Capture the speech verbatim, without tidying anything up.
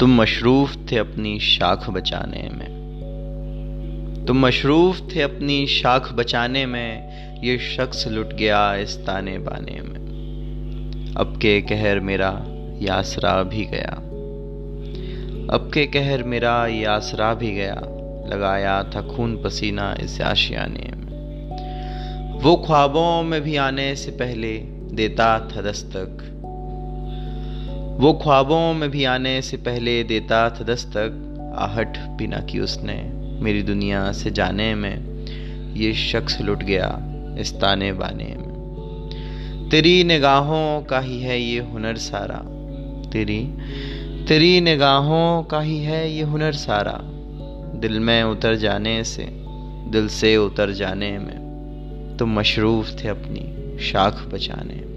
तुम मशरूफ थे अपनी शाख बचाने में, तुम मशरूफ थे अपनी शाख बचाने में, ये शख्स लुट गया इस ताने बाने में। अब के कहर मेरा ये आसरा भी गया, अब के कहर मेरा ये आसरा भी गया, लगाया था खून पसीना इस आशियाने में। वो ख्वाबों में भी आने से पहले देता था दस्तक, वो ख्वाबों में भी आने से पहले देता था दस्तक, आहट भी ना की उसने मेरी दुनिया से जाने में, ये शख्स लुट गया इस ताने बाने में। तेरी निगाहों का ही है ये हुनर सारा, तेरी तेरी निगाहों का ही है ये हुनर सारा, दिल में उतर जाने से, दिल से उतर जाने में, तुम मशरूफ थे अपनी शाख बचाने में।